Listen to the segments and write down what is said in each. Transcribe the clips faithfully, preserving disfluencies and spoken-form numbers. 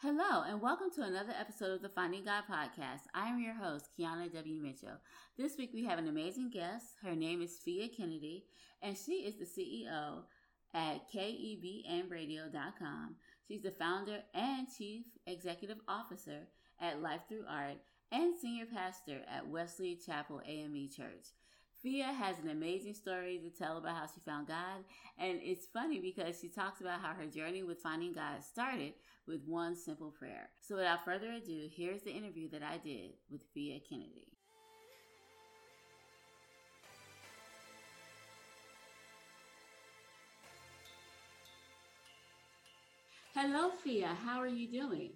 Hello, and welcome to another episode of the Finding God podcast. I am your host, Keana W. Mitchell. This week we have an amazing guest. Her name is Phea Kennedy, and she is the C E O at K E B N radio dot com. She's the founder and chief executive officer at Life Through Art and senior pastor at Wesley Chapel A M E Church. Phea has an amazing story to tell about how she found God, and it's funny because she talks about how her journey with finding God started with one simple prayer. So without further ado, here's the interview that I did with Phea Kennedy. Hello, Phea. How are you doing?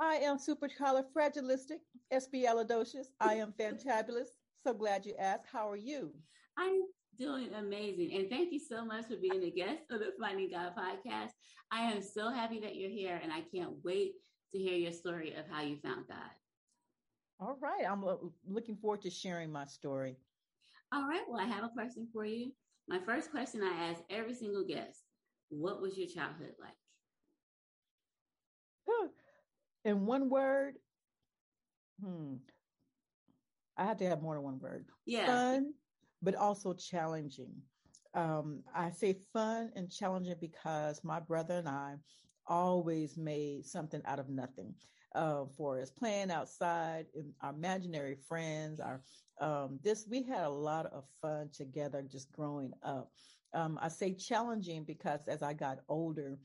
I am supercalifragilistic, espialidocious. I am fantabulous. So glad you asked. How are you? I'm doing amazing. And thank you so much for being a guest of the Finding God podcast. I am so happy that you're here, and I can't wait to hear your story of how you found God. All right. I'm lo- looking forward to sharing my story. All right. Well, I have a question for you. My first question I ask every single guest, what was your childhood like? In one word, hmm, I have to have more than one word. Yeah. Fun, but also challenging. Um, I say fun and challenging because my brother and I always made something out of nothing. Uh, for us playing outside, our imaginary friends, our um, this we had a lot of fun together just growing up. Um, I say challenging because as I got older,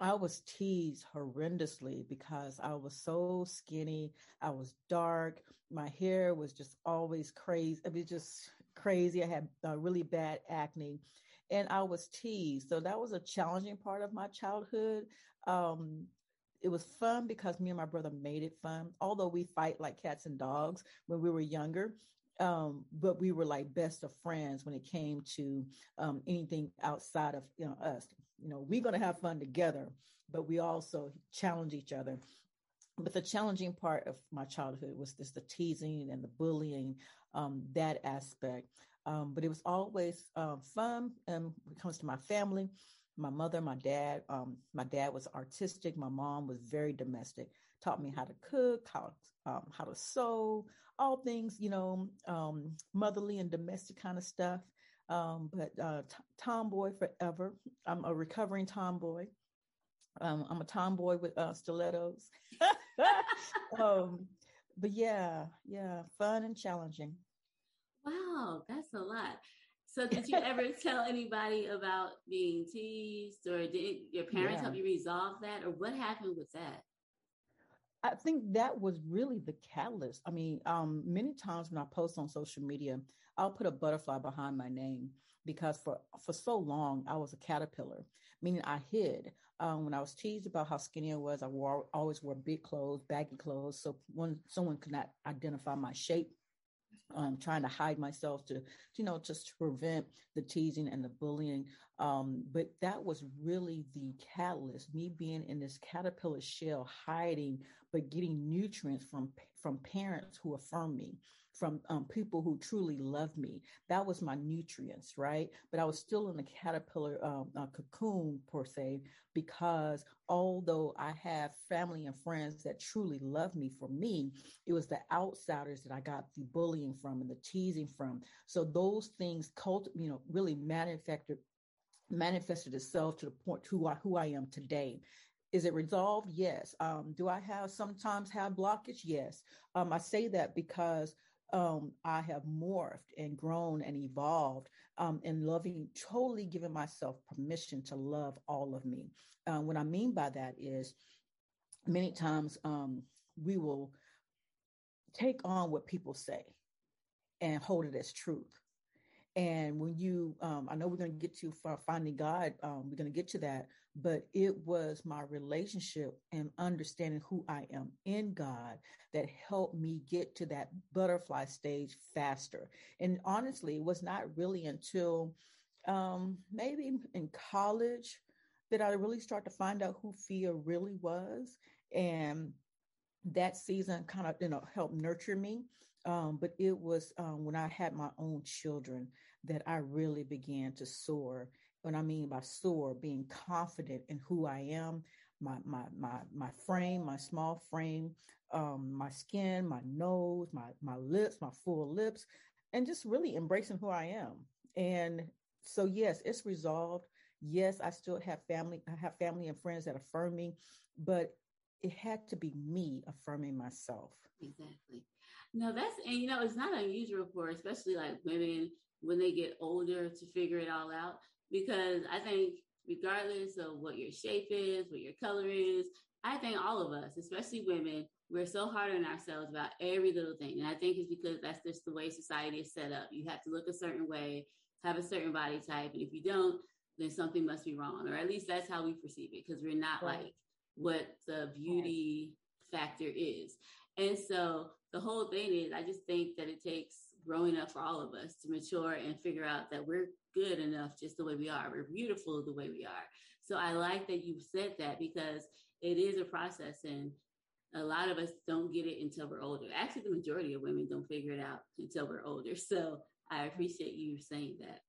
I was teased horrendously because I was so skinny. I was dark. My hair was just always crazy. It was just crazy. I had uh, really bad acne and I was teased. So that was a challenging part of my childhood. Um, it was fun because me and my brother made it fun. Although we fight like cats and dogs when we were younger, Um, but we were like best of friends when it came to um, anything outside of you know, us. You know, we're going to have fun together, but we also challenge each other. But the challenging part of my childhood was just the teasing and the bullying, um, that aspect. Um, but it was always uh, fun. And when it comes to my family, my mother, my dad, um, my dad was artistic. My mom was very domestic, taught me how to cook, how, um, how to sew, all things, you know, um, motherly and domestic kind of stuff. Um, but uh, t- tomboy forever. I'm a recovering tomboy. Um, I'm a tomboy with uh, stilettos. um, but yeah, yeah, fun and challenging. Wow, that's a lot. So did you ever tell anybody about being teased, or did your parents yeah. help you resolve that, or what happened with that? I think that was really the catalyst. I mean, um, many times when I post on social media, I'll put a butterfly behind my name because for, for so long I was a caterpillar, meaning I hid. Um, when I was teased about how skinny I was, I wore, always wore big clothes, baggy clothes, so one, someone could not identify my shape. Um, trying to hide myself to, you know, just to prevent the teasing and the bullying. Um, but that was really the catalyst, me being in this caterpillar shell, hiding, but getting nutrients from, from parents who affirm me, from um, people who truly love me. That was my nutrients, right? But I was still in the caterpillar um, uh, cocoon, per se, because although I have family and friends that truly love me, for me, it was the outsiders that I got the bullying from and the teasing from. So those things cult, you know, really manufactured, manifested itself to the point to who I, who I am today. Is it resolved? Yes. Um, do I have sometimes have blockage? Yes. Um, I say that because um, I have morphed and grown and evolved um, and loving, totally giving myself permission to love all of me. Uh, what I mean by that is many times um, we will take on what people say and hold it as truth. And when you, um, I know we're going to get to Finding God, um, we're going to get to that, but it was my relationship and understanding who I am in God that helped me get to that butterfly stage faster. And honestly, it was not really until um, maybe in college, did I really start to find out who Phea really was. And that season kind of, you know, helped nurture me. Um, but it was um, when I had my own children that I really began to soar. What I mean by soar, being confident in who I am, my my my my frame, my small frame, um, my skin, my nose, my my lips, my full lips, and just really embracing who I am. And so, yes, it's resolved. Yes, I still have family. I have family and friends that affirm me, but it had to be me affirming myself. Exactly. No, that's, and you know, it's not unusual for, especially like women when they get older, to figure it all out, because I think regardless of what your shape is, what your color is, I think all of us, especially women, we're so hard on ourselves about every little thing. And I think it's because that's just the way society is set up. You have to look a certain way, have a certain body type. And if you don't, then something must be wrong. Or at least that's how we perceive it, because we're not right. like what the beauty right. factor is. And so the whole thing is, I just think that it takes growing up for all of us to mature and figure out that we're good enough just the way we are. We're beautiful the way we are. So I like that you said that, because it is a process, and a lot of us don't get it until we're older. Actually, the majority of women don't figure it out until we're older. So I appreciate you saying that.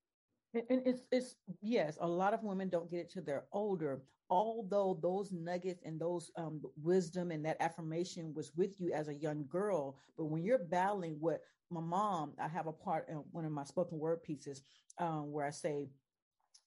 And it's, it's yes, a lot of women don't get it till they're older, although those nuggets and those um, wisdom and that affirmation was with you as a young girl. But when you're battling what my mom, I have a part in one of my spoken word pieces um, where I say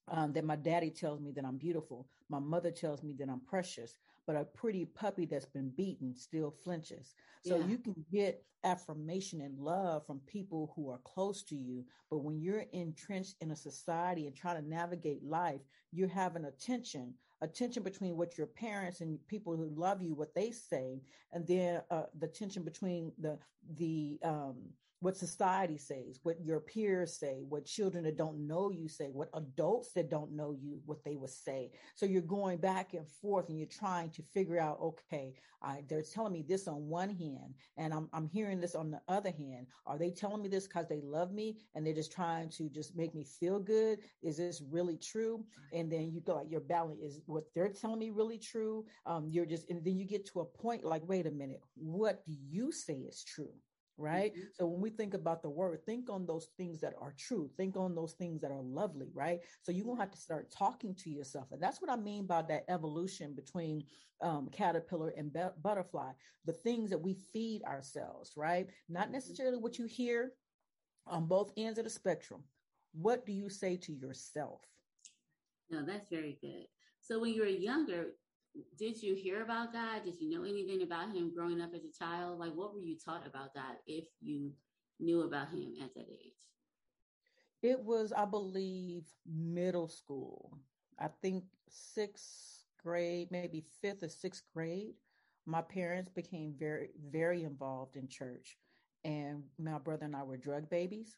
um, that my daddy tells me that I'm beautiful. My mother tells me that I'm precious, but a pretty puppy that's been beaten still flinches. So yeah. you can get affirmation and love from people who are close to you. But when you're entrenched in a society and trying to navigate life, you're having a tension, a tension between what your parents and people who love you, what they say, and then uh, the tension between the, the um, what society says, what your peers say, what children that don't know you say, what adults that don't know you, what they would say. So you're going back and forth, and you're trying to figure out, okay, I, they're telling me this on one hand, and I'm, I'm hearing this on the other hand. Are they telling me this because they love me and they're just trying to just make me feel good? Is this really true? And then you go, like, your balance is what they're telling me really true. Um, you're just, and then you get to a point like, wait a minute, what do you say is true? Right. Mm-hmm. So when we think about the word, think on those things that are true. Think on those things that are lovely. Right. So you're going to have to start talking to yourself. And that's what I mean by that evolution between um, caterpillar and be- butterfly, the things that we feed ourselves. Right. Not necessarily what you hear on both ends of the spectrum. What do you say to yourself? No, that's very good. So when you were younger, did you hear about God? Did you know anything about him growing up as a child? Like, what were you taught about God if you knew about him at that age? It was, I believe, middle school. I think sixth grade, maybe fifth or sixth grade. My parents became very, very involved in church. And my brother and I were drug babies.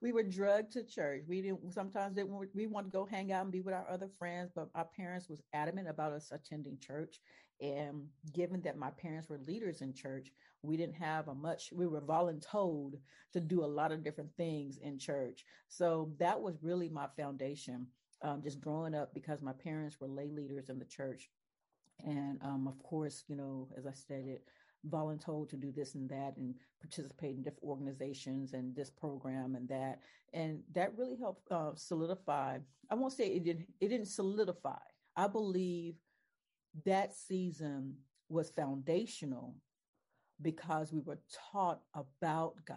We were drugged to church. We didn't, sometimes didn't, we wanted to go hang out and be with our other friends, but our parents was adamant about us attending church. And given that my parents were leaders in church, we didn't have a much, we were voluntold to do a lot of different things in church. So that was really my foundation, um, just growing up, because my parents were lay leaders in the church. And um, of course, you know, as I stated, voluntold to do this and that and participate in different organizations and this program and that. And that really helped uh, solidify. I won't say it didn't, it didn't solidify. I believe that season was foundational because we were taught about God.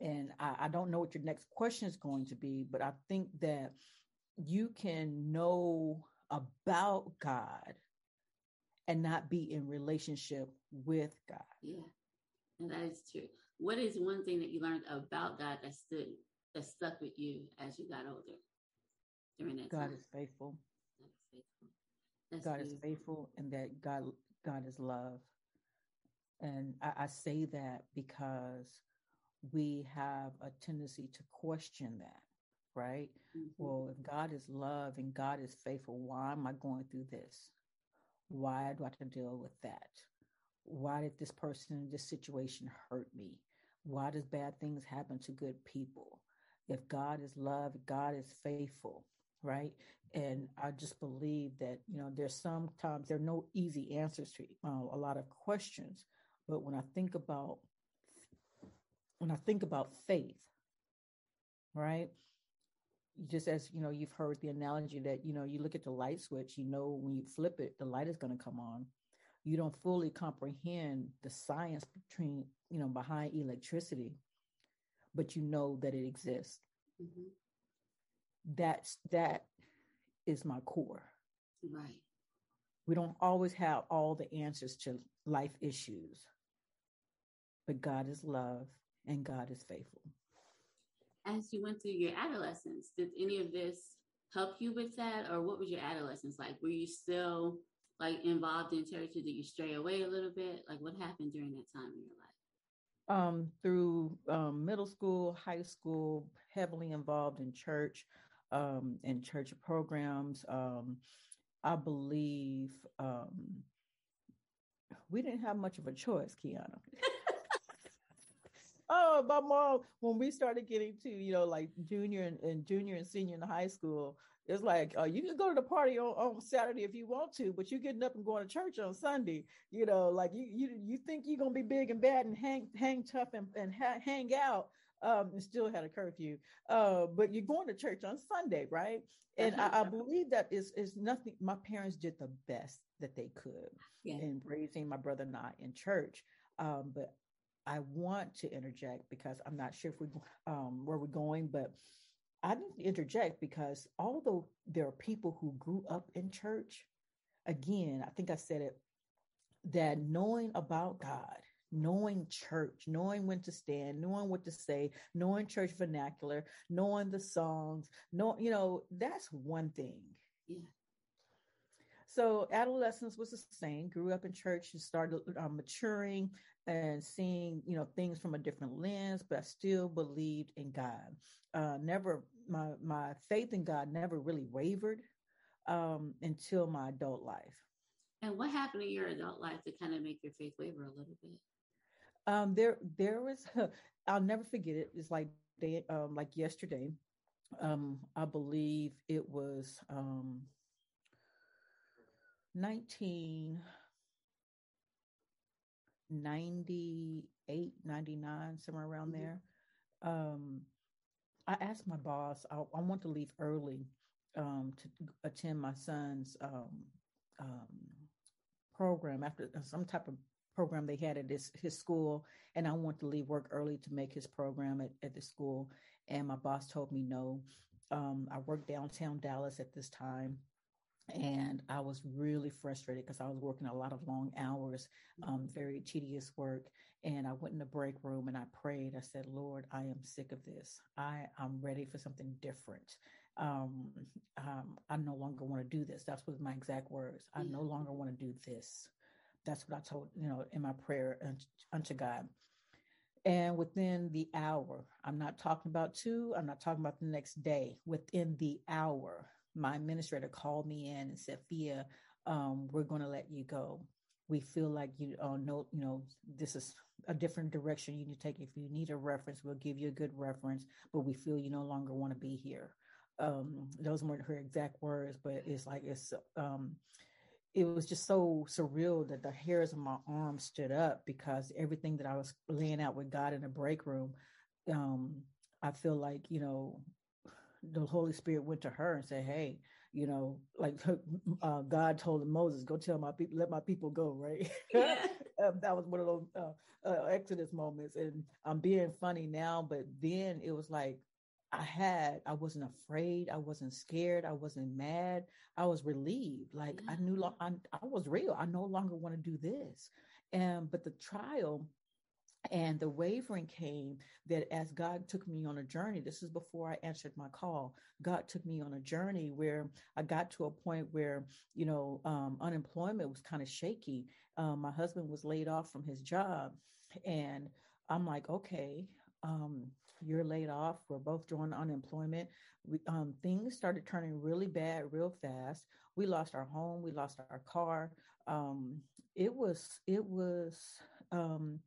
And I, I don't know what your next question is going to be, but I think that you can know about God and not be in relationship with God. Yeah, and that is true. What is one thing that you learned about God that stood, that stuck with you as you got older during that God time? Is faithful. God is faithful. That's God beautiful. Is faithful, and that God, God is love. And I, I say that because we have a tendency to question that, right? Mm-hmm. Well, if God is love and God is faithful, why am I going through this? Why do I have to deal with that? Why did this person, this situation hurt me? Why does bad things happen to good people? if God is love, God is faithful, right? And I just believe that, you know, there's sometimes there are no easy answers to uh, a lot of questions. But when I think about, when I think about faith, right? Just as, you know, you've heard the analogy that, you know, you look at the light switch, you know, when you flip it, the light is going to come on. You don't fully comprehend the science between, you know, behind electricity, but you know that it exists. Mm-hmm. That's, that is my core. Right. We don't always have all the answers to life issues, but God is love and God is faithful. As you went through your adolescence, did any of this help you with that? Or what was your adolescence like? Were you still like involved in church? Or did you stray away a little bit? Like what happened during that time in your life? Um, through um, middle school, high school, heavily involved in church um, and church programs. Um, I believe um, we didn't have much of a choice, Keana. Oh, my mom, when we started getting to, you know, like junior and, and junior and senior in high school, it's like, oh, you can go to the party on, on Saturday if you want to, but you're getting up and going to church on Sunday. You know, like you you you think you're going to be big and bad and hang hang tough and, and ha- hang out um, and still had a curfew. Uh, but you're going to church on Sunday, right? And mm-hmm. I, I believe that it's, it's nothing. My parents did the best that they could yeah. in raising my brother and I in church. Um, but I want to interject because I'm not sure if we um, where we're going, but I need to interject because although there are people who grew up in church, again, I think I said it, that knowing about God, knowing church, knowing when to stand, knowing what to say, knowing church vernacular, knowing the songs, know, you know, that's one thing. Yeah. So adolescence was the same, grew up in church and started uh, maturing and seeing, you know, things from a different lens, but I still believed in God. Uh, never, my my faith in God never really wavered um, until my adult life. And what happened in your adult life to kind of make your faith waver a little bit? Um, there, there was, I'll never forget it. It's like day, um, like yesterday. Um, I believe it was, um, nineteen ninety-eight, ninety-nine, somewhere around mm-hmm. there. Um, I asked my boss, I, I want to leave early um, to attend my son's um, um, program, after some type of program they had at his, his school. And I want to leave work early to make his program at, at the school. And my boss told me no. Um, I worked downtown Dallas at this time. And I was really frustrated because I was working a lot of long hours, um, very tedious work. And I went in the break room and I prayed. I said, Lord, I am sick of this. I, I'm ready for something different. Um, um, I no longer want to do this. That's what my exact words. I no longer want to do this. That's what I told, you know, in my prayer unto God. And within the hour, I'm not talking about two, I'm not talking about the next day, within the hour, my administrator called me in and said, Phea, um, we're going to let you go. We feel like you uh, know, you know, this is a different direction you need to take. If you need a reference, we'll give you a good reference, but we feel you no longer want to be here. Um, those weren't her exact words, but it's like, it's, um, it was just so surreal that the hairs on my arm stood up because everything that I was laying out with God in the break room, um, I feel like, you know, the Holy Spirit went to her and said, hey, you know, like uh, God told Moses, go tell my people, let my people go. Right. Yeah. um, that was one of those uh, uh, Exodus moments. And I'm being funny now, but then it was like I had, I wasn't afraid. I wasn't scared. I wasn't mad. I was relieved. Like yeah. I knew lo- I, I was real. I no longer want to do this. And, but the trial and the wavering came that as God took me on a journey, this is before I answered my call. God took me on a journey where I got to a point where, you know, um, unemployment was kind of shaky. Um, my husband was laid off from his job and I'm like, okay, um, you're laid off. We're both drawing unemployment. We, um, things started turning really bad, real fast. We lost our home. We lost our car. Um, it was, it was, um,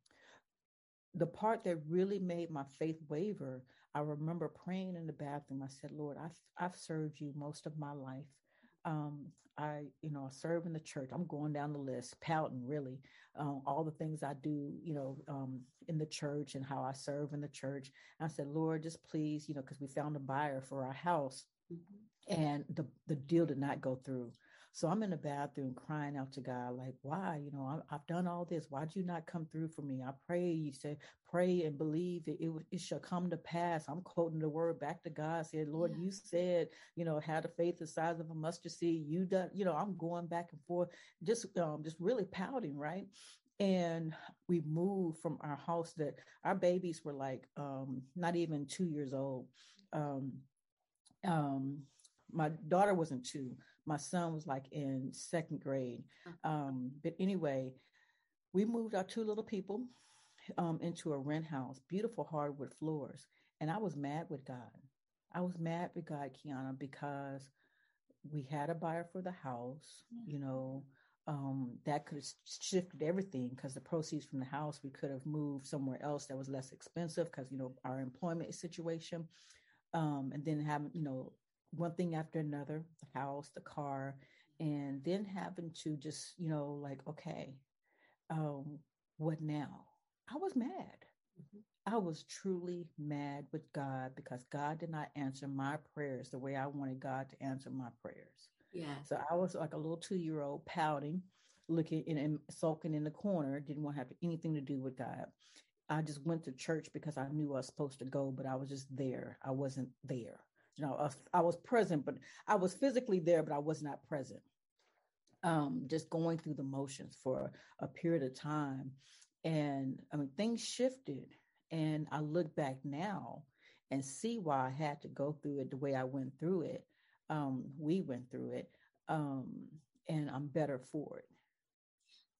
the part that really made my faith waver, I remember praying in the bathroom. I said, Lord, I've, I've served you most of my life. Um, I, you know, I serve in the church. I'm going down the list, pouting, really, um, all the things I do, you know, um, in the church and how I serve in the church. And I said, Lord, just please, you know, because we found a buyer for our house, mm-hmm. and the, the deal did not go through. So I'm in the bathroom crying out to God, like, why, you know, I, I've done all this. Why'd you not come through for me? I pray, you said, pray and believe it, it, it shall come to pass. I'm quoting the word back to God, said, Lord, yeah. you said, you know, had a faith the size of a mustard seed. You done, you know, I'm going back and forth, just, um, just really pouting. Right. And we moved from our house that our babies were like, um, not even two years old. Um, um, My daughter wasn't two. My son was like in second grade. Um, but anyway, we moved our two little people um, into a rent house, beautiful hardwood floors. And I was mad with God. I was mad with God, Keana, because we had a buyer for the house, you know, um, that could have shifted everything because the proceeds from the house, we could have moved somewhere else that was less expensive because, you know, our employment situation, um, and then having, you know, one thing after another, the house, the car, and then having to just, you know, like, okay, um, what now? I was mad. Mm-hmm. I was truly mad with God because God did not answer my prayers the way I wanted God to answer my prayers. Yeah. So I was like a little two-year-old pouting, looking in, and sulking in the corner, didn't want to have anything to do with God. I just went to church because I knew I was supposed to go, but I was just there. I wasn't there. You know, I was present, but I was physically there, but I was not present. Um, just going through the motions for a period of time. And I mean, things shifted. And I look back now and see why I had to go through it the way I went through it. Um, we went through it. Um, and I'm better for it.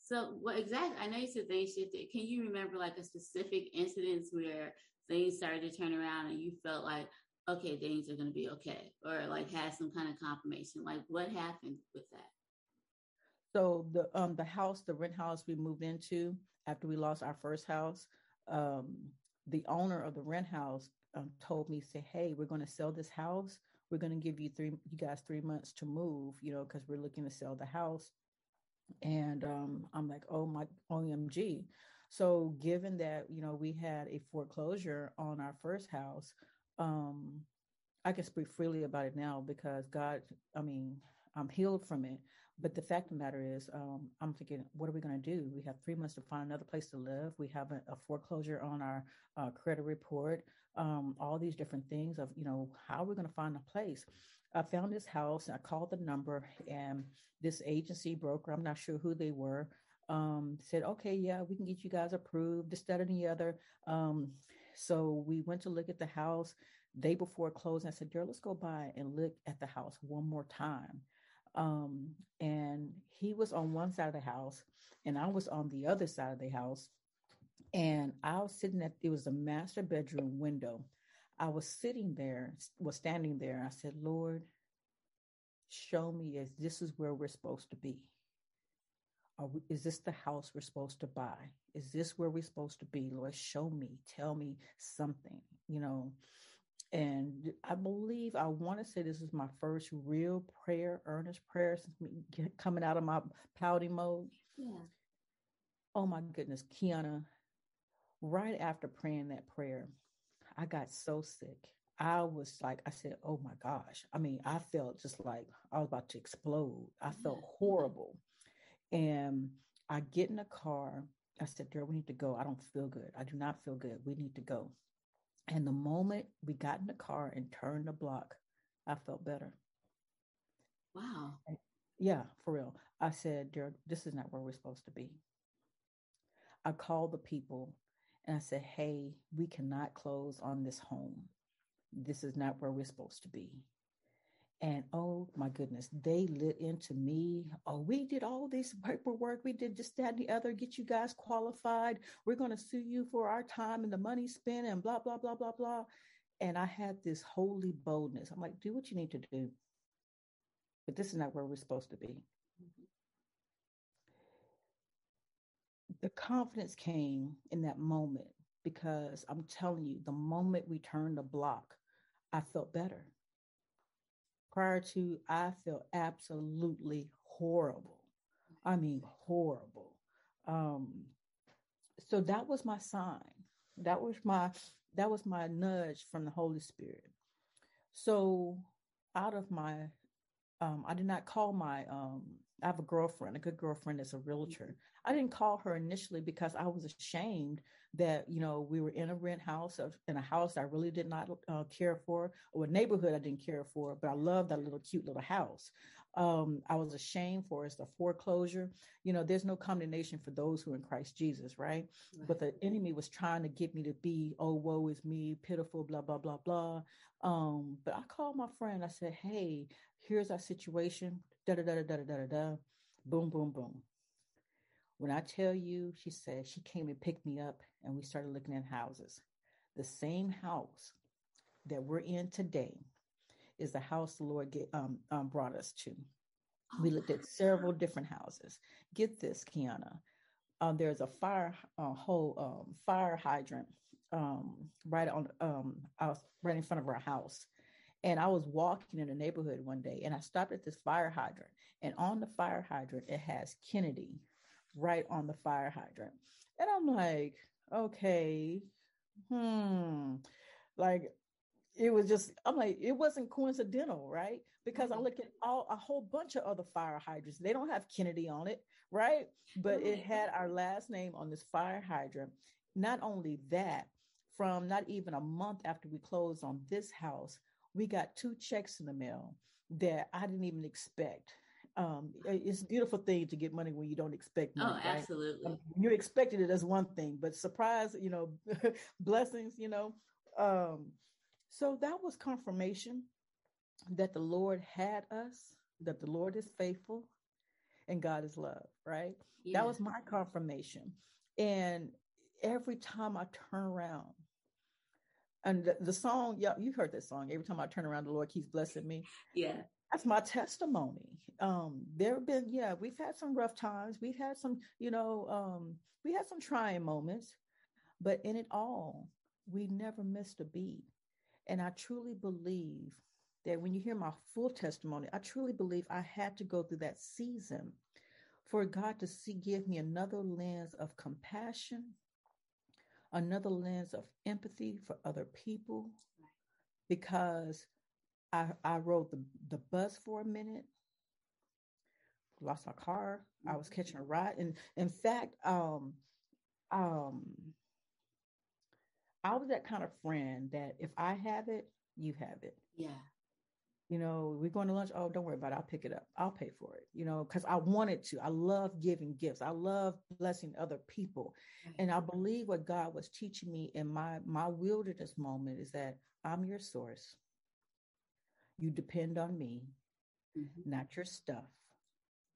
So what exactly, I know you said things shifted. Can you remember like a specific incident where things started to turn around and you felt like, okay, things are going to be okay, or like had some kind of confirmation? Like what happened with that? So the um the house, the rent house we moved into after we lost our first house, um, the owner of the rent house um, told me, say, hey, we're going to sell this house. We're going to give you three, you guys three months to move, you know, because we're looking to sell the house. And um, I'm like, oh my, O M G. So given that, you know, we had a foreclosure on our first house, Um, I can speak freely about it now because God, I mean, I'm healed from it. But the fact of the matter is, um, I'm thinking, what are we going to do? We have three months to find another place to live. We have a, a foreclosure on our uh, credit report, um, all these different things of, you know, how are we going to find a place? I found this house and I called the number, and this agency broker, I'm not sure who they were, um, said, okay, yeah, we can get you guys approved, this, that, and the other. Um, so we went to look at the house day before closing. I said, girl, let's go by and look at the house one more time. Um, and he was on one side of the house and I was on the other side of the house, and I was sitting at, it was a master bedroom window. I was sitting there, was standing there. I said, Lord, show me if this is where we're supposed to be. Are we, is this the house we're supposed to buy? Is this where we're supposed to be? Lord, show me, tell me something, you know? And I believe, I want to say this is my first real prayer, earnest prayer since me get, coming out of my pouty mode. Yeah. Oh my goodness, Keana, right after praying that prayer, I got so sick. I was like, I said, oh my gosh. I mean, I felt just like I was about to explode. I felt horrible. And I get in the car. I said, girl, we need to go. I don't feel good. I do not feel good. We need to go. And the moment we got in the car and turned the block, I felt better. Wow. Yeah, for real. I said, girl, this is not where we're supposed to be. I called the people and I said, hey, we cannot close on this home. This is not where we're supposed to be. And oh my goodness, they lit into me. Oh, we did all this paperwork. We did just that and the other, get you guys qualified. We're going to sue you for our time and the money spent and blah, blah, blah, blah, blah. And I had this holy boldness. I'm like, do what you need to do, but this is not where we're supposed to be. Mm-hmm. The confidence came in that moment because I'm telling you, the moment we turned the block, I felt better. Prior to, I felt absolutely horrible. I mean, horrible. Um, so that was my sign. That was my, that was my nudge from the Holy Spirit. So out of my, um, I did not call my, um, I have a girlfriend, a good girlfriend that's a realtor. I didn't call her initially because I was ashamed that, you know, we were in a rent house, in a house I really did not uh, care for, or a neighborhood I didn't care for, but I loved that little cute little house. Um, I was ashamed for it's the foreclosure. You know, there's no condemnation for those who are in Christ Jesus, right? Right? But the enemy was trying to get me to be, oh, woe is me, pitiful, blah, blah, blah, blah. Um, but I called my friend. I said, hey, here's our situation. Da, da, da, da, da, da, da, boom, boom, boom. When I tell you, she said, she came and picked me up and we started looking at houses. The same house that we're in today is the house the Lord get, um, um, brought us to. We looked at several different houses. Get this, Keana. Um, there's a fire uh, hole, um, fire hydrant um, right on, um, right in front of our house. And I was walking in the neighborhood one day and I stopped at this fire hydrant, and on the fire hydrant, it has Kennedy right on the fire hydrant. And I'm like, okay, hmm. Like it was just, I'm like, it wasn't coincidental, right? Because I looked at all a whole bunch of other fire hydrants. They don't have Kennedy on it, right? But it had our last name on this fire hydrant. Not only that, from not even a month after we closed on this house, we got two checks in the mail that I didn't even expect. Um, it's a beautiful thing to get money when you don't expect money. Oh, absolutely. Right? You expected it as one thing, but surprise, you know, blessings, you know. Um, so that was confirmation that the Lord had us, that the Lord is faithful and God is love, right? Yeah. That was my confirmation. And every time I turn around, and the, the song, yeah, you heard that song. Every time I turn around, the Lord keeps blessing me. Yeah. That's my testimony. Um, there have been, yeah, we've had some rough times. We've had some, you know, um, we had some trying moments, but in it all, we never missed a beat. And I truly believe that when you hear my full testimony, I truly believe I had to go through that season for God to see, give me another lens of compassion, another lens of empathy for other people, because I, I rode the, the bus for a minute, lost my car. I was catching a ride. And in fact, um, um, I was that kind of friend that if I have it, you have it. Yeah. You know, we're going to lunch. Oh, don't worry about it. I'll pick it up. I'll pay for it. You know, because I wanted to. I love giving gifts. I love blessing other people. And I believe what God was teaching me in my, my wilderness moment is that I'm your source. You depend on me, mm-hmm. not your stuff.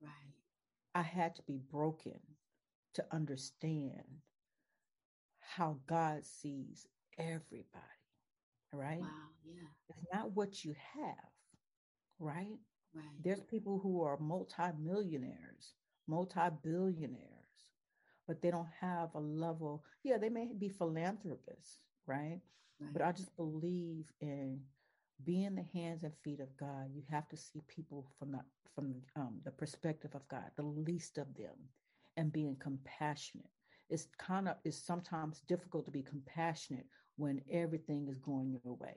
Right. I had to be broken to understand how God sees everybody. Right? Wow, yeah. It's not what you have. Right? Right. There's people who are multi-millionaires, multi-billionaires, but they don't have a level. Yeah, they may be philanthropists, right? Right. But I just believe in being the hands and feet of God. You have to see people from the, from um, the perspective of God, the least of them, and being compassionate. It's kind of, it's sometimes difficult to be compassionate when everything is going your way,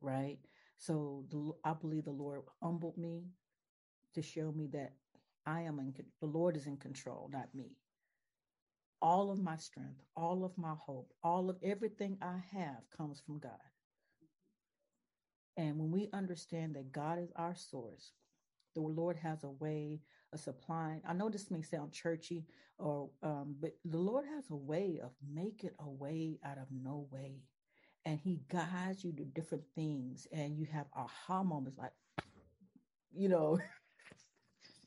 right? Right? So the, I believe the Lord humbled me to show me that I am in, the Lord is in control, not me. All of my strength, all of my hope, all of everything I have comes from God. And when we understand that God is our source, the Lord has a way of supplying. I know this may sound churchy, or um, but the Lord has a way of making a way out of no way. And he guides you to different things. And you have aha moments like, you know,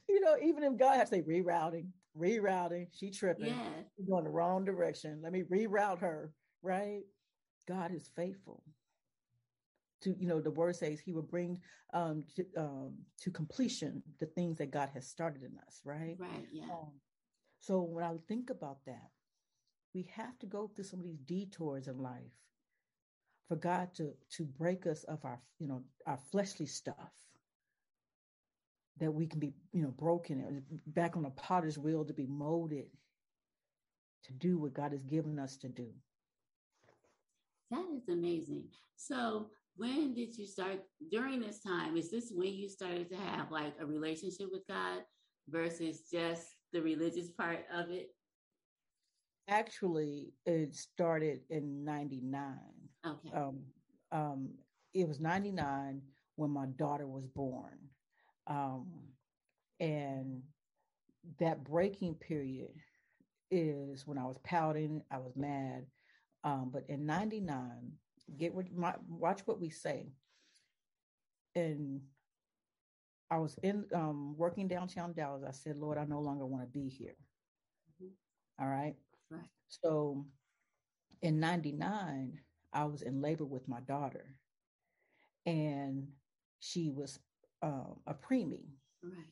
you know, even if God has to say rerouting, rerouting, she tripping, yeah. She's going the wrong direction. Let me reroute her, right? God is faithful. To, you know, the word says he will bring um, to, um, to completion the things that God has started in us, right? Right, yeah. Um, so when I think about that, we have to go through some of these detours in life for God to, to break us of our, you know, our fleshly stuff, that we can be, you know, broken back on a potter's wheel to be molded to do what God has given us to do. That is amazing. So when did you start, during this time, is this when you started to have like a relationship with God versus just the religious part of it? Actually, it started in ninety-nine. Okay. Um, um, it was ninety-nine when my daughter was born. Um, and that breaking period is when I was pouting, I was mad. Um, but in ninety-nine, get my, watch what we say. And I was in um, working downtown Dallas. I said, Lord, I no longer want to be here. Mm-hmm. All right. Right. So in ninety-nine, I was in labor with my daughter, and she was Um, a preemie. Right.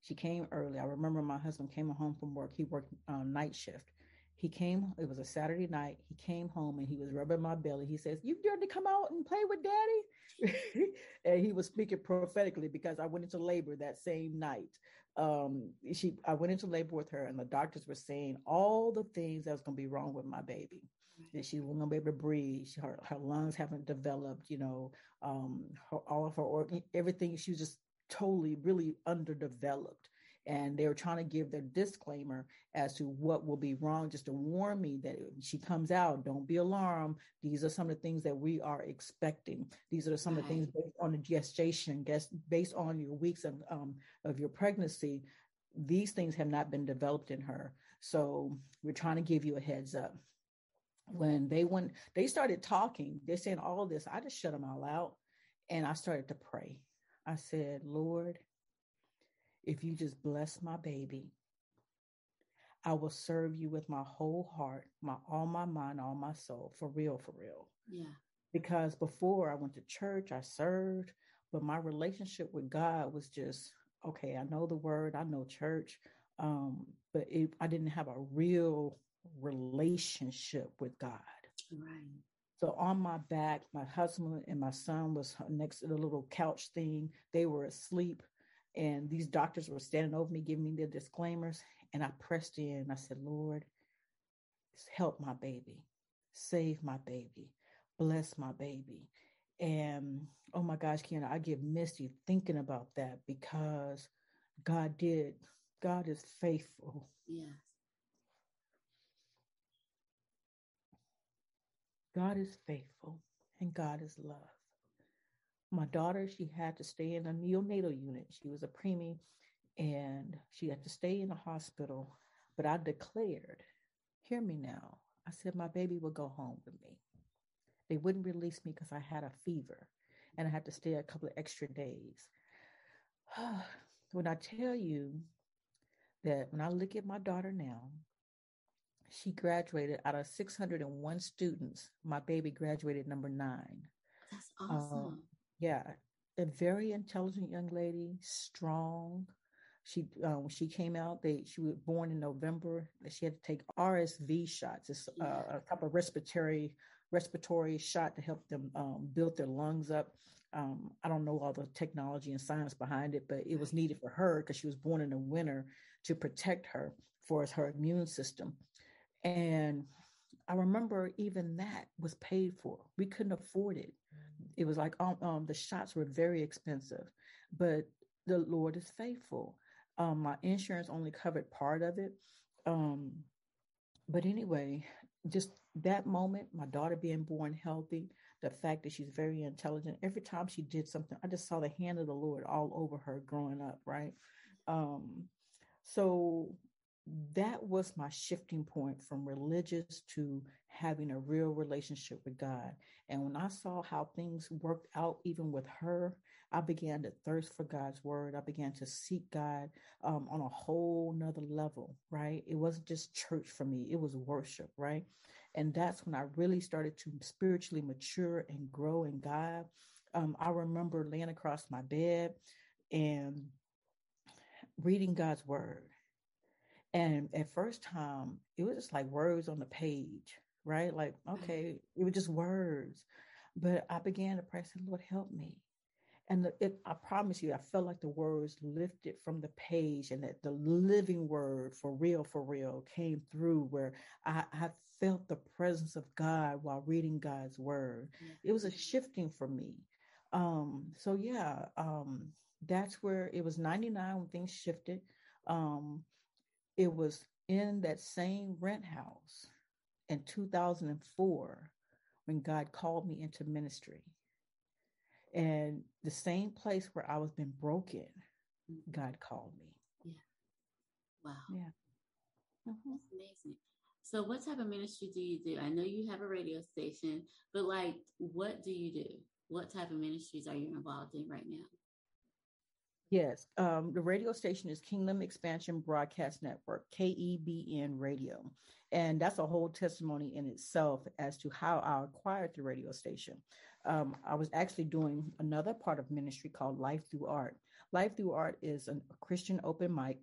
She came early. I remember my husband came home from work. He worked uh, night shift. He came, it was a Saturday night. He came home and he was rubbing my belly. He says, "You dared to come out and play with daddy?" And he was speaking prophetically because I went into labor that same night. Um, she, I went into labor with her, and the doctors were saying all the things that was going to be wrong with my baby. That she wasn't going to be able to breathe. She, her, her lungs haven't developed, you know, um, her, all of her organs, everything. She was just totally, really underdeveloped. And they were trying to give their disclaimer as to what will be wrong, just to warn me that if she comes out, don't be alarmed. These are some of the things that we are expecting. These are some right. of the things based on the gestation, based on your weeks of, um, of your pregnancy. These things have not been developed in her. So we're trying to give you a heads up. When they went, they started talking, they're saying all this, I just shut them all out. And I started to pray. I said, Lord, if you just bless my baby, I will serve you with my whole heart, my all my mind, all my soul, for real, for real. Yeah. Because before I went to church, I served, but my relationship with God was just, okay, I know the word, I know church, um, but it, I didn't have a real relationship with God. Right. So on my back, my husband and my son was next to the little couch thing. They were asleep. And these doctors were standing over me, giving me their disclaimers. And I pressed in. I said, Lord, help my baby. Save my baby. Bless my baby. And oh my gosh, Keana, I get misty thinking about that, because God did. God is faithful. Yes. God is faithful and God is love. My daughter, she had to stay in a neonatal unit. She was a preemie and she had to stay in the hospital. But I declared, hear me now. I said, my baby would go home with me. They wouldn't release me because I had a fever and I had to stay a couple of extra days. When I tell you that when I look at my daughter now, she graduated out of six hundred one students. My baby graduated number nine. That's awesome. Um, yeah. A very intelligent young lady, strong. She uh, when she came out, they she was born in November. She had to take R S V shots. It's uh, yeah. a type of respiratory respiratory shot to help them um, build their lungs up. Um, I don't know all the technology and science behind it, but it was needed for her because she was born in the winter to protect her for her immune system. And I remember even that was paid for. We couldn't afford it. It was like um, um, the shots were very expensive, but the Lord is faithful. Um, my insurance only covered part of it. Um, but anyway, just that moment, my daughter being born healthy, the fact that she's very intelligent. Every time she did something, I just saw the hand of the Lord all over her growing up, right? Um, so... That was my shifting point from religious to having a real relationship with God. And when I saw how things worked out, even with her, I began to thirst for God's word. I began to seek God um, on a whole nother level, right? It wasn't just church for me. It was worship, right? And that's when I really started to spiritually mature and grow in God. Um, I remember laying across my bed and reading God's word. And at first time, it was just like words on the page, right? Like, okay, it was just words. But I began to pray, I said, Lord, help me. And it, I promise you, I felt like the words lifted from the page and that the living word for real, for real came through where I, I felt the presence of God while reading God's word. Mm-hmm. It was a shifting for me. Um, so, yeah, um, that's where it was ninety-nine when things shifted. Um, it was in that same rent house in two thousand four when God called me into ministry. And the same place where I was been broken, God called me. Yeah. Wow. Yeah. Mm-hmm. That's amazing. So what type of ministry do you do? I know you have a radio station, but like, what do you do? What type of ministries are you involved in right now? Yes. Um, the radio station is Kingdom Expansion Broadcast Network, K E B N Radio. And that's a whole testimony in itself as to how I acquired the radio station. Um, I was actually doing another part of ministry called Life Through Art. Life Through Art is a Christian open mic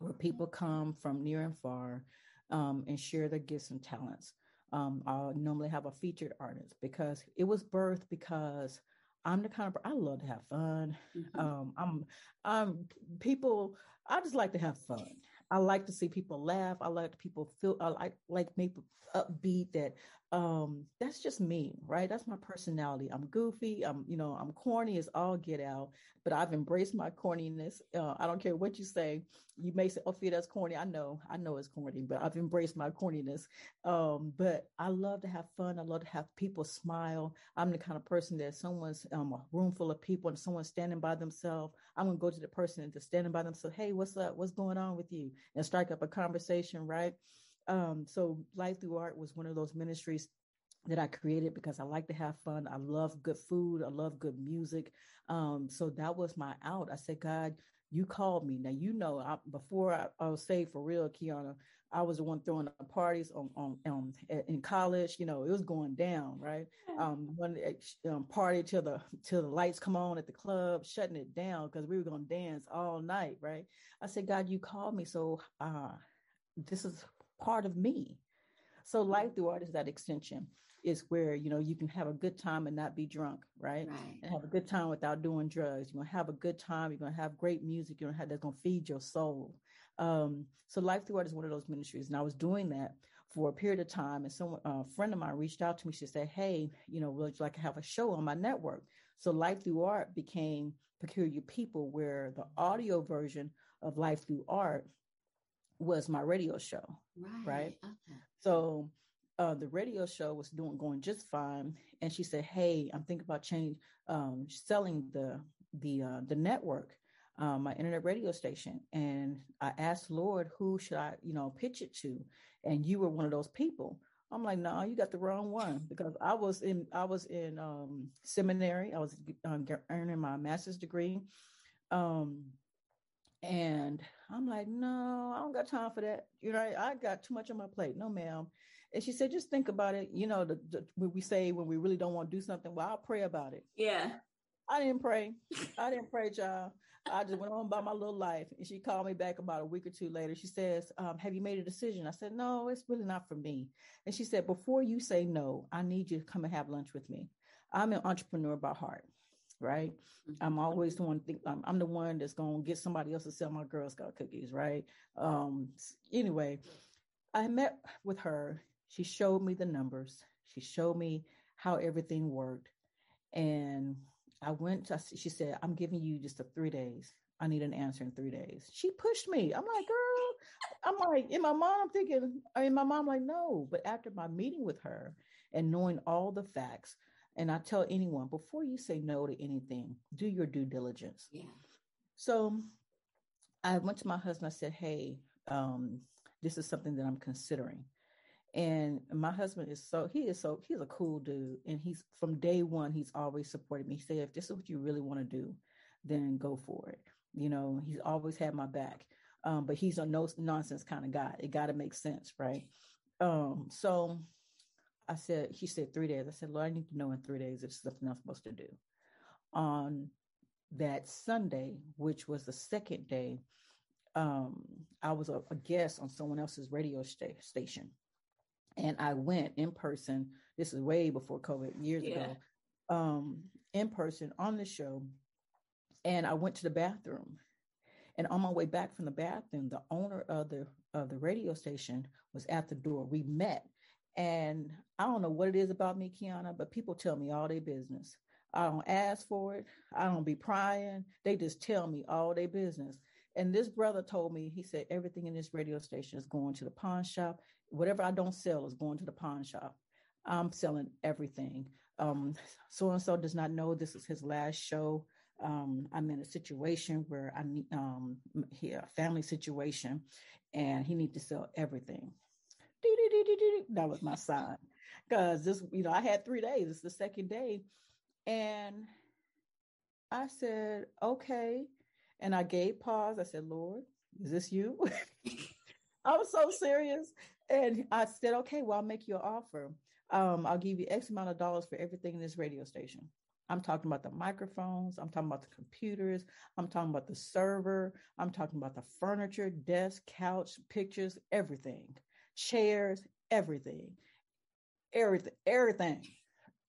where people come from near and far um, and share their gifts and talents. Um, I'll normally have a featured artist because it was birthed because I'm the kind of, I love to have fun. Mm-hmm. Um, I'm, I'm people, I just like to have fun. I like to see people laugh. I like people feel, I like, like make upbeat that, um, that's just me, right? That's my personality. I'm goofy. I'm, you know, I'm corny as all get out, but I've embraced my corniness. Uh, I don't care what you say. You may say, oh, Phea, that's corny. I know, I know it's corny, but I've embraced my corniness. Um, but I love to have fun. I love to have people smile. I'm the kind of person that someone's, Um, a room full of people and someone standing by themselves, I'm going to go to the person and just standing by themselves. Hey, what's up? What's going on with you? And strike up a conversation, right? Um, so Life Through Art was one of those ministries that I created because I like to have fun. I love good food. I love good music. Um, so that was my out. I said, God, you called me. Now, you know, I, before I, I was saved for real, Keana, I was the one throwing the parties on, on, on in college. You know, it was going down, right? Um, one um, party till the till the lights come on at the club, shutting it down because we were going to dance all night, right? I said, God, you called me. So uh, this is part of me. So Life Through Art is that extension is where, you know, you can have a good time and not be drunk, right? right. And have a good time without doing drugs. You're going to have a good time. You're going to have great music. You're going to have, that's going to feed your soul. Um, so Life Through Art is one of those ministries. And I was doing that for a period of time. And someone, a friend of mine reached out to me. She said, hey, you know, would you like to have a show on my network? So Life Through Art became Peculiar People, where the audio version of Life Through Art was my radio show, right? right? Okay. So uh, the radio show was doing going just fine, and she said, "Hey, I'm thinking about change, um, selling the the uh, the network, um, my internet radio station." And I asked Lord, "Who should I, you know, pitch it to?" And you were one of those people. I'm like, no, nah, you got the wrong one, because I was in I was in um, seminary. I was um, earning my master's degree. Um, And I'm like, no, I don't got time for that. You know, I, I got too much on my plate. No, ma'am. And she said, just think about it. You know, the, the, when we say when we really don't want to do something, well, I'll pray about it. Yeah. I didn't pray. I didn't pray, y'all. I just went on about my little life. And she called me back about a week or two later. She says, um, have you made a decision? I said, no, it's really not for me. And she said, before you say no, I need you to come and have lunch with me. I'm an entrepreneur by heart. Right. I'm always the one think I'm, I'm the one that's going to get somebody else to sell my Girl Scout cookies. Right. Um, anyway, I met with her. She showed me the numbers. She showed me how everything worked. And I went to, she said, I'm giving you just a three days. I need an answer in three days. She pushed me. I'm like, girl, I'm like, in my mind, I'm thinking, I mean, my mom, like, no. But after my meeting with her and knowing all the facts, and I tell anyone, before you say no to anything, do your due diligence. Yeah. So I went to my husband. I said, hey, um, this is something that I'm considering. And my husband is so, he is so, he's a cool dude. And he's from day one, he's always supported me. He said, if this is what you really want to do, then go for it. You know, he's always had my back. Um, but he's a no nonsense kind of guy. It got to make sense. Right. Um, so I said, he said three days. I said, Lord, I need to know in three days if it's something I'm supposed to do. On that Sunday, which was the second day, um, I was a, a guest on someone else's radio sta- station. And I went in person. This is way before COVID, years yeah. ago, um, in person on the show. And I went to the bathroom. And on my way back from the bathroom, the owner of the of the radio station was at the door. We met. And I don't know what it is about me, Keana, but people tell me all their business. I don't ask for it. I don't be prying. They just tell me all their business. And this brother told me, he said, everything in this radio station is going to the pawn shop. Whatever I don't sell is going to the pawn shop. I'm selling everything. Um, so-and-so does not know this is his last show. Um, I'm in a situation where I need um, here, a family situation, and he needs to sell everything. That was my sign, because this, you know, I had three days. It's the second day. And I said, okay. And I gave pause. I said, Lord, is this you? I was so serious. And I said, okay, well, I'll make you an offer. Um, I'll give you X amount of dollars for everything in this radio station. I'm talking about the microphones. I'm talking about the computers. I'm talking about the server. I'm talking about the furniture, desk, couch, pictures, everything, chairs, everything, everything, everything.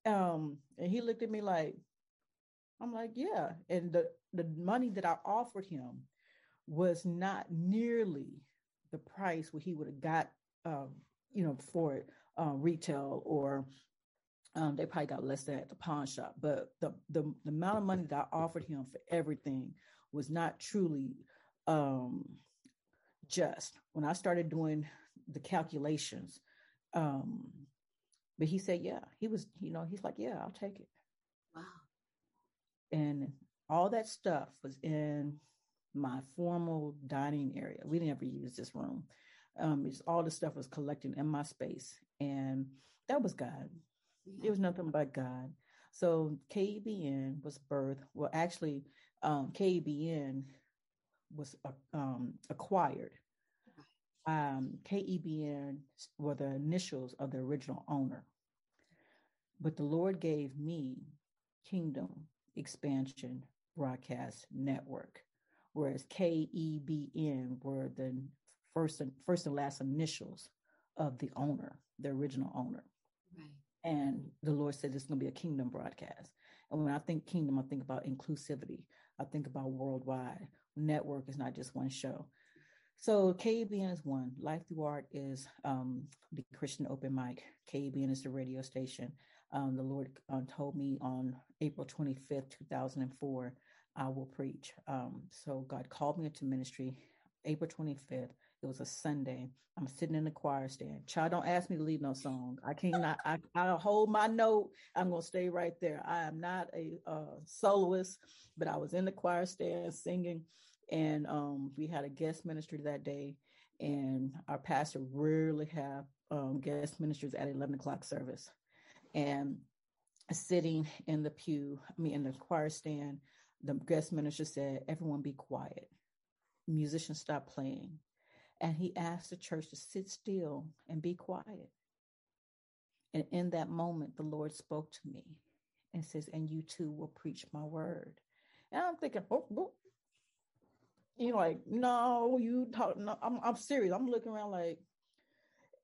Um, and he looked at me like, I'm like, yeah. And the, the money that I offered him was not nearly the price what he would have got, um, you know, for it, uh, retail, or um, they probably got less than at the pawn shop. But the, the, the amount of money that I offered him for everything was not truly um, just. When I started doing the calculations, um, but he said, yeah, he was, you know, he's like, yeah, I'll take it. Wow. And all that stuff was in my formal dining area. We didn't ever use this room. Um, it's all the stuff was collected in my space. And that was God. It was nothing but God. So K E B N was birthed. Well, actually, um, K E B N was uh, um, acquired. Um, K E B N were the initials of the original owner. But the Lord gave me Kingdom Expansion Broadcast Network, whereas K E B N were the first and first and last initials of the owner, the original owner. Right. And the Lord said it's going to be a kingdom broadcast. And when I think kingdom, I think about inclusivity. I think about worldwide. Network is not just one show. So K E B N is one. Life Through Art is um, the Christian open mic. K E B N is the radio station. Um, the Lord uh, told me on April twenty-fifth, two thousand four, I will preach. Um, so God called me into ministry April twenty-fifth. It was a Sunday. I'm sitting in the choir stand. Child, don't ask me to leave no song. I can't not, I, I'll hold my note. I'm going to stay right there. I am not a uh, soloist, but I was in the choir stand singing. And um, we had a guest minister that day, and our pastor rarely have um, guest ministers at eleven o'clock service. And sitting in the pew, I mean, in the choir stand, the guest minister said, everyone be quiet. Musicians stop playing. And he asked the church to sit still and be quiet. And in that moment, the Lord spoke to me and says, and you too will preach my word. And I'm thinking, oh, oh. You're like, no, you talk. No, I'm, I'm serious. I'm looking around like,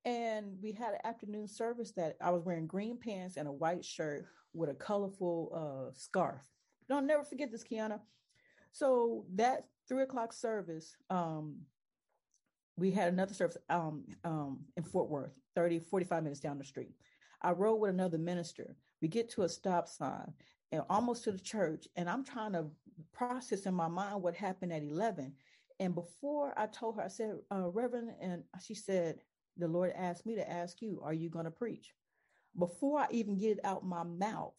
and we had an afternoon service that I was wearing green pants and a white shirt with a colorful uh, scarf. I'll never forget this, Keana. So that three o'clock service, um, we had another service um, um, in Fort Worth, thirty, forty-five minutes down the street. I rode with another minister. We get to a stop sign and almost to the church. And I'm trying to process in my mind what happened at eleven. And before I told her, I said, uh, Reverend, and she said, the Lord asked me to ask you, are you going to preach? Before I even get it out my mouth,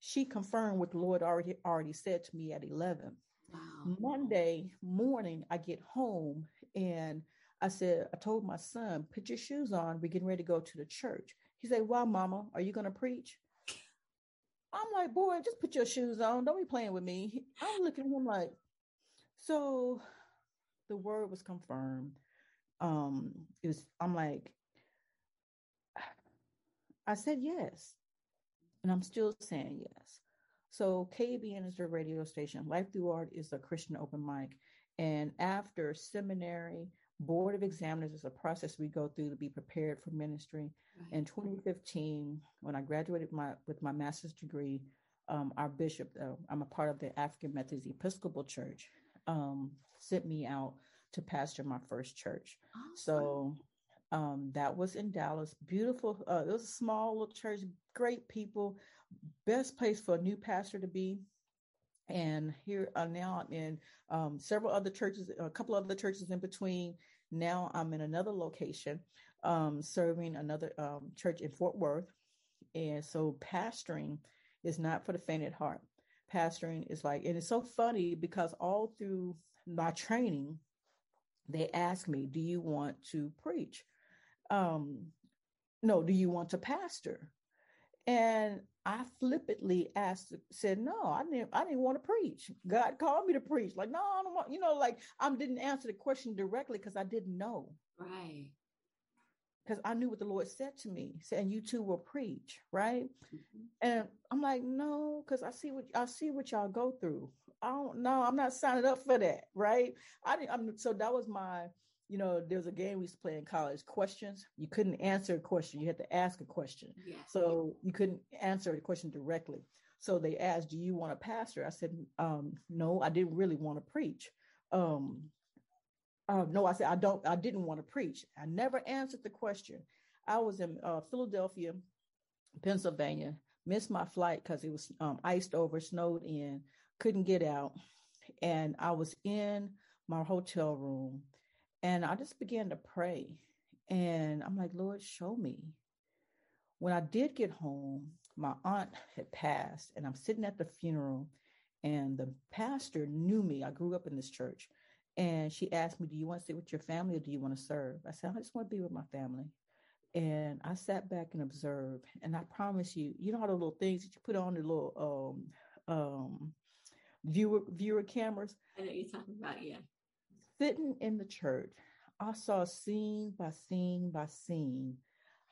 she confirmed what the Lord already already said to me at eleven. Wow. Monday morning, I get home and I said, I told my son, put your shoes on. We're getting ready to go to the church. He said, wow, mama, are you going to preach? I'm like, boy, just put your shoes on. Don't be playing with me. I'm looking at him like, so the word was confirmed. Um, it was, I'm like, I said, yes. And I'm still saying yes. So K B N is the radio station. Life Through Art is a Christian open mic. And after seminary, board of examiners is a process we go through to be prepared for ministry. In twenty fifteen, when I graduated my with my master's degree, um, our bishop, uh, I'm a part of the African Methodist Episcopal Church, um, sent me out to pastor my first church. Awesome. So um, that was in Dallas. Beautiful. Uh, it was a small little church, great people, best place for a new pastor to be. And here uh, now I'm in um, several other churches, a couple of other churches in between. Now I'm in another location, um, serving another um, church in Fort Worth. And so pastoring is not for the faint at heart. Pastoring is like, and it's so funny because all through my training, they ask me, do you want to preach? Um, no, do you want to pastor? And I flippantly asked, said, no, I didn't, I didn't want to preach. God called me to preach. Like, no, I don't want, you know, like I didn't answer the question directly because I didn't know. Right. Because I knew what the Lord said to me, saying, you two will preach. Right. Mm-hmm. And I'm like, no, because I see what I see what y'all go through. I don't know. I'm not signing up for that. Right. I didn't. I'm, so that was my, you know, there's a game we used to play in college, questions. You couldn't answer a question. You had to ask a question. Yes. So you couldn't answer the question directly. So they asked, do you want a pastor? I said, um, no, I didn't really want to preach. Um, uh, no, I said, I don't, I didn't want to preach. I never answered the question. I was in uh, Philadelphia, Pennsylvania, missed my flight because it was um, iced over, snowed in, couldn't get out. And I was in my hotel room. And I just began to pray, and I'm like, Lord, show me. When I did get home, my aunt had passed, and I'm sitting at the funeral, and the pastor knew me. I grew up in this church, and she asked me, do you want to sit with your family or do you want to serve? I said, I just want to be with my family. And I sat back and observed, and I promise you, you know how the little things that you put on the little um, um, viewer viewer cameras? I know what you're talking about, yeah. Sitting in the church, I saw scene by scene by scene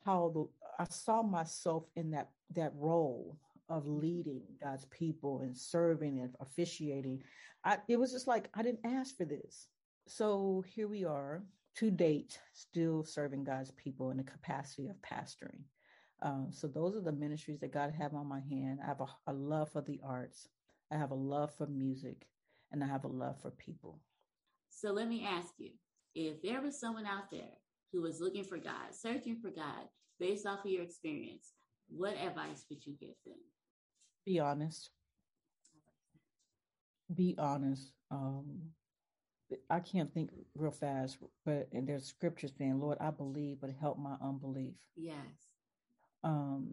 how the, I saw myself in that, that role of leading God's people and serving and officiating. I, it was just like, I didn't ask for this. So here we are to date, still serving God's people in the capacity of pastoring. Um, so those are the ministries that God have on my hand. I have a, a love for the arts. I have a love for music, and I have a love for people. So let me ask you, if there was someone out there who was looking for God, searching for God, based off of your experience, what advice would you give them? Be honest. Be honest. Um, I can't think real fast, but and there's scripture saying, Lord, I believe, but help my unbelief. Yes. Um,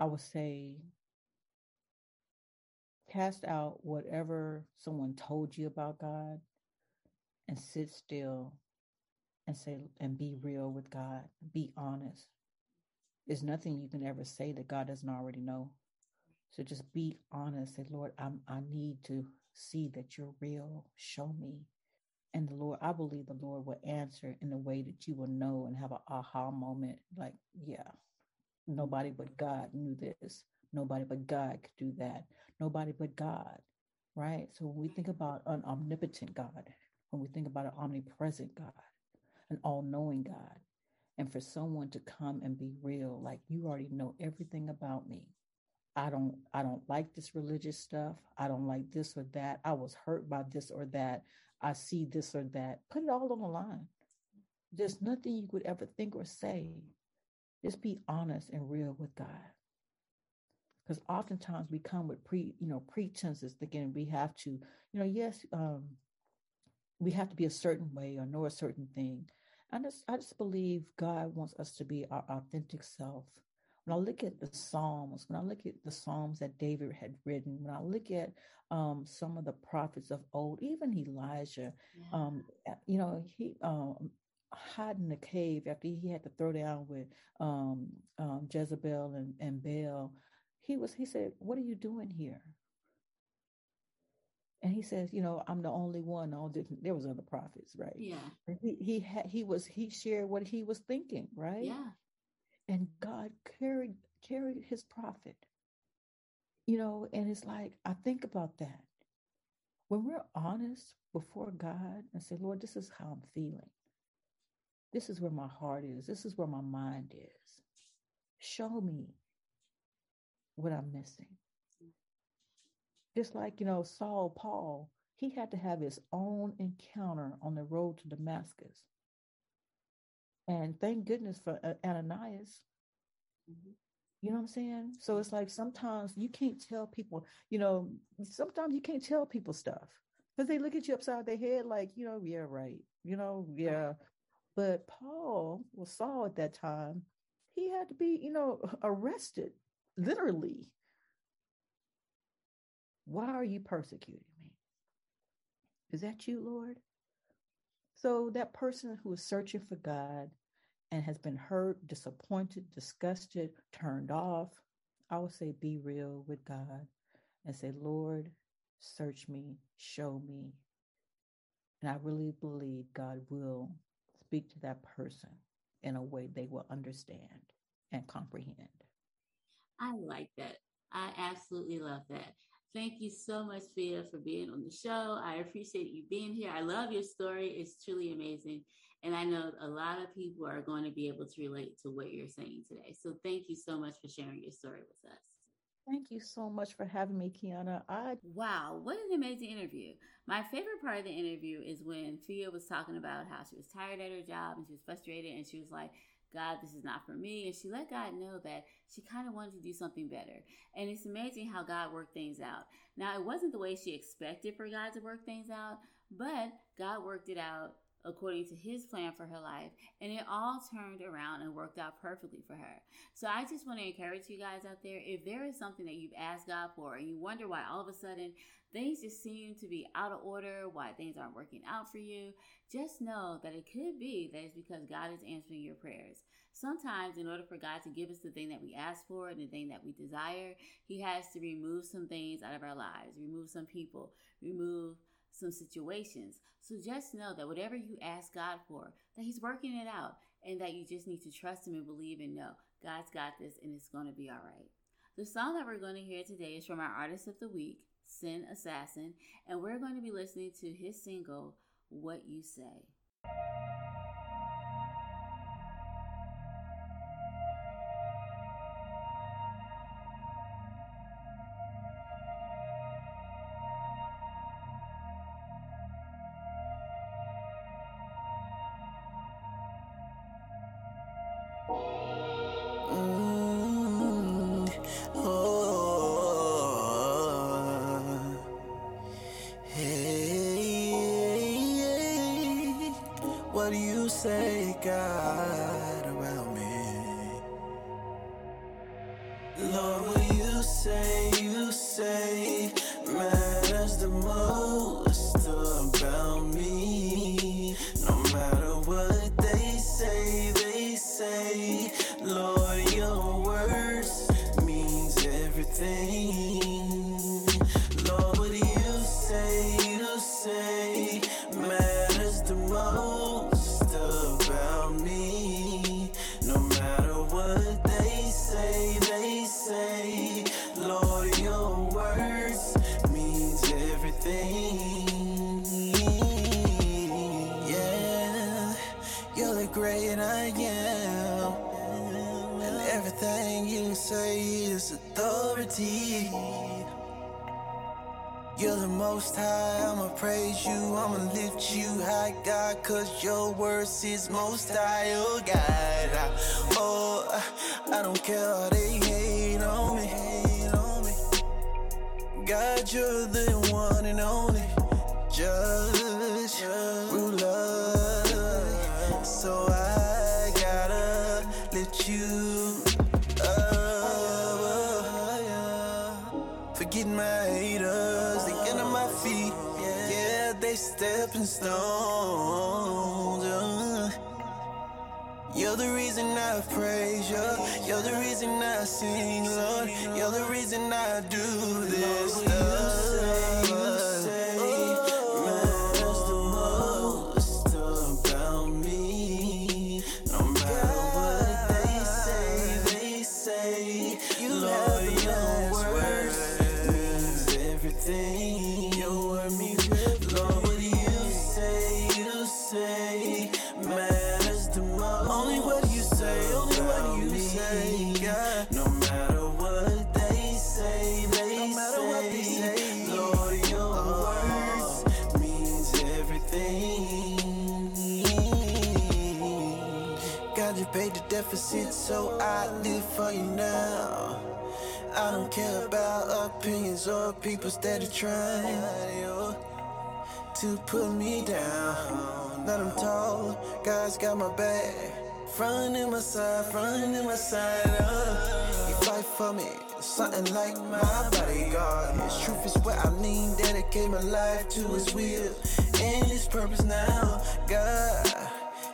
I would say, cast out whatever someone told you about God and sit still and say, and be real with God. Be honest. There's nothing you can ever say that God doesn't already know. So just be honest. Say, Lord, I'm, I need to see that you're real. Show me. And the Lord, I believe the Lord will answer in a way that you will know and have an aha moment. Like, yeah, nobody but God knew this. Nobody but God could do that. Nobody but God, right? So when we think about an omnipotent God, when we think about an omnipresent God, an all-knowing God, and for someone to come and be real, like, you already know everything about me. I don't, I don't like this religious stuff. I don't like this or that. I was hurt by this or that. I see this or that. Put it all on the line. There's nothing you could ever think or say. Just be honest and real with God. Because oftentimes we come with pre, you know, pretenses, thinking we have to, you know, yes, um, we have to be a certain way or know a certain thing. I just, I just believe God wants us to be our authentic self. When I look at the Psalms, when I look at the Psalms that David had written, when I look at um, some of the prophets of old, even Elijah, yeah. um, you know, he um, hid in the cave after he had to throw down with um, um, Jezebel and, and Baal. He was, he said, what are you doing here? And he says, you know, I'm the only one. All didn't, there was other prophets, right? Yeah. He he had, he was, he shared what he was thinking, right? Yeah. And God carried, carried his prophet, you know, and it's like, I think about that. when we're honest before God and say, Lord, this is how I'm feeling. This is where my heart is. This is where my mind is. Show me what I'm missing. Just like, you know, Saul, Paul, he had to have his own encounter on the road to Damascus. And thank goodness for Ananias. Mm-hmm. You know what I'm saying? So it's like sometimes you can't tell people, you know, sometimes you can't tell people stuff because they look at you upside their head like, you know, yeah, right. You know, yeah. But Paul, well, Saul at that time, he had to be, you know, arrested, literally. Why are you persecuting me? Is that you, Lord? So that person who is searching for God and has been hurt, disappointed, disgusted, turned off, I would say be real with God and say, Lord, search me, show me. And I really believe God will speak to that person in a way they will understand and comprehend. I like that. I absolutely love that. Thank you so much, Phea, for being on the show. I appreciate you being here. I love your story. It's truly amazing. And I know a lot of people are going to be able to relate to what you're saying today. So thank you so much for sharing your story with us. Thank you so much for having me, Keana. I... Wow, what an amazing interview. My favorite part of the interview is when Phea was talking about how she was tired at her job and she was frustrated and she was like, God, this is not for me. And she let God know that she kind of wanted to do something better. And it's amazing how God worked things out. Now, it wasn't the way she expected for God to work things out, but God worked it out according to his plan for her life. And it all turned around and worked out perfectly for her. So I just want to encourage you guys out there, if there is something that you've asked God for and you wonder why all of a sudden things just seem to be out of order, why things aren't working out for you, just know that it could be that it's because God is answering your prayers. Sometimes in order for God to give us the thing that we ask for and the thing that we desire, he has to remove some things out of our lives, remove some people, remove some situations. So just know that whatever you ask God for, that he's working it out and that you just need to trust him and believe and know God's got this and it's going to be all right. The song that we're going to hear today is from our artist of the week, Sin Assassin, and we're going to be listening to his single, What You Say. God about me, Lord, what you say, you say matters the most about me. No matter what they say, they say, Lord, your words means everything. Lord, what you say, you say matters the most about me. No matter what they say, they say, Lord, your words means everything. Yeah, you're the great I am, and everything you say is authority. You're the most high, I'ma praise you, I'ma lift you high, God, cause your words is most high, oh God. I, oh, I, I don't care how they hate on me, hate on me. God, you're the one and only judge, ruler, so I gotta lift you up. Forgetting my haters, feet. Yeah, they stepping stones. Uh. You're the reason I praise you. You're the reason I sing, Lord. You're the reason I do this stuff. You say, matters the most about me. No matter what they say, they say, Lord, your words means everything. Your word means Paid the deficit, so I live for you now. I don't care about opinions or people that are trying to put me down. But I'm tall, God's got my back. Front in my side, front in my side. Oh. You fight for me, something like my bodyguard. His truth is what I need, dedicate my life to His will and His purpose now. God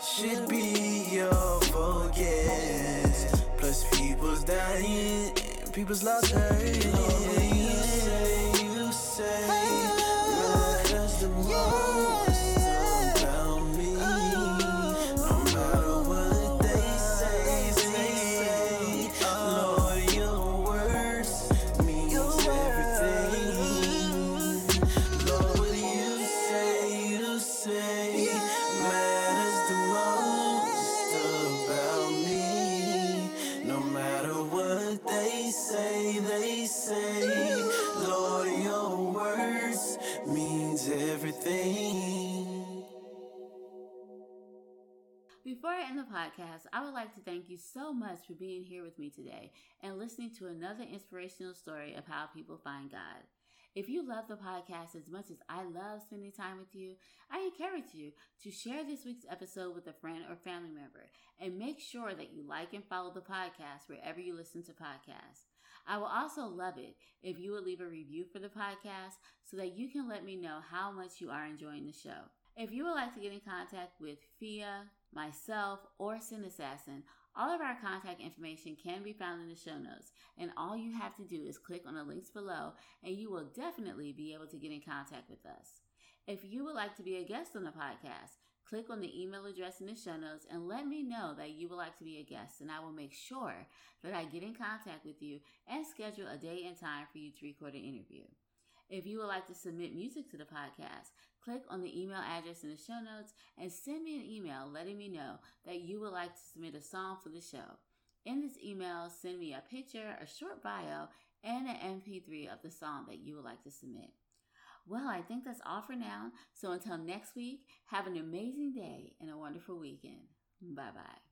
should be your focus. Plus people's dying, people's lives hurting. Oh, you say, you say, matters the most about me. No matter what they say, they say, Lord, your words means everything. Lord, what you say, you say, matters the most about me. No matter what they say, they say, Lord, your words means everything. Before I end the podcast, I would like to thank you so much for being here with me today and listening to another inspirational story of how people find God. If you love the podcast as much as I love spending time with you, I encourage you to share this week's episode with a friend or family member, and make sure that you like and follow the podcast wherever you listen to podcasts. I will also love it if you would leave a review for the podcast so that you can let me know how much you are enjoying the show. If you would like to get in contact with Phea, myself, or Sin Assassin, all of our contact information can be found in the show notes, and all you have to do is click on the links below, and you will definitely be able to get in contact with us. If you would like to be a guest on the podcast, click on the email address in the show notes and let me know that you would like to be a guest, and I will make sure that I get in contact with you and schedule a day and time for you to record an interview. If you would like to submit music to the podcast, click on the email address in the show notes and send me an email letting me know that you would like to submit a song for the show. In this email, send me a picture, a short bio, and an M P three of the song that you would like to submit. Well, I think that's all for now. So until next week, have an amazing day and a wonderful weekend. Bye-bye.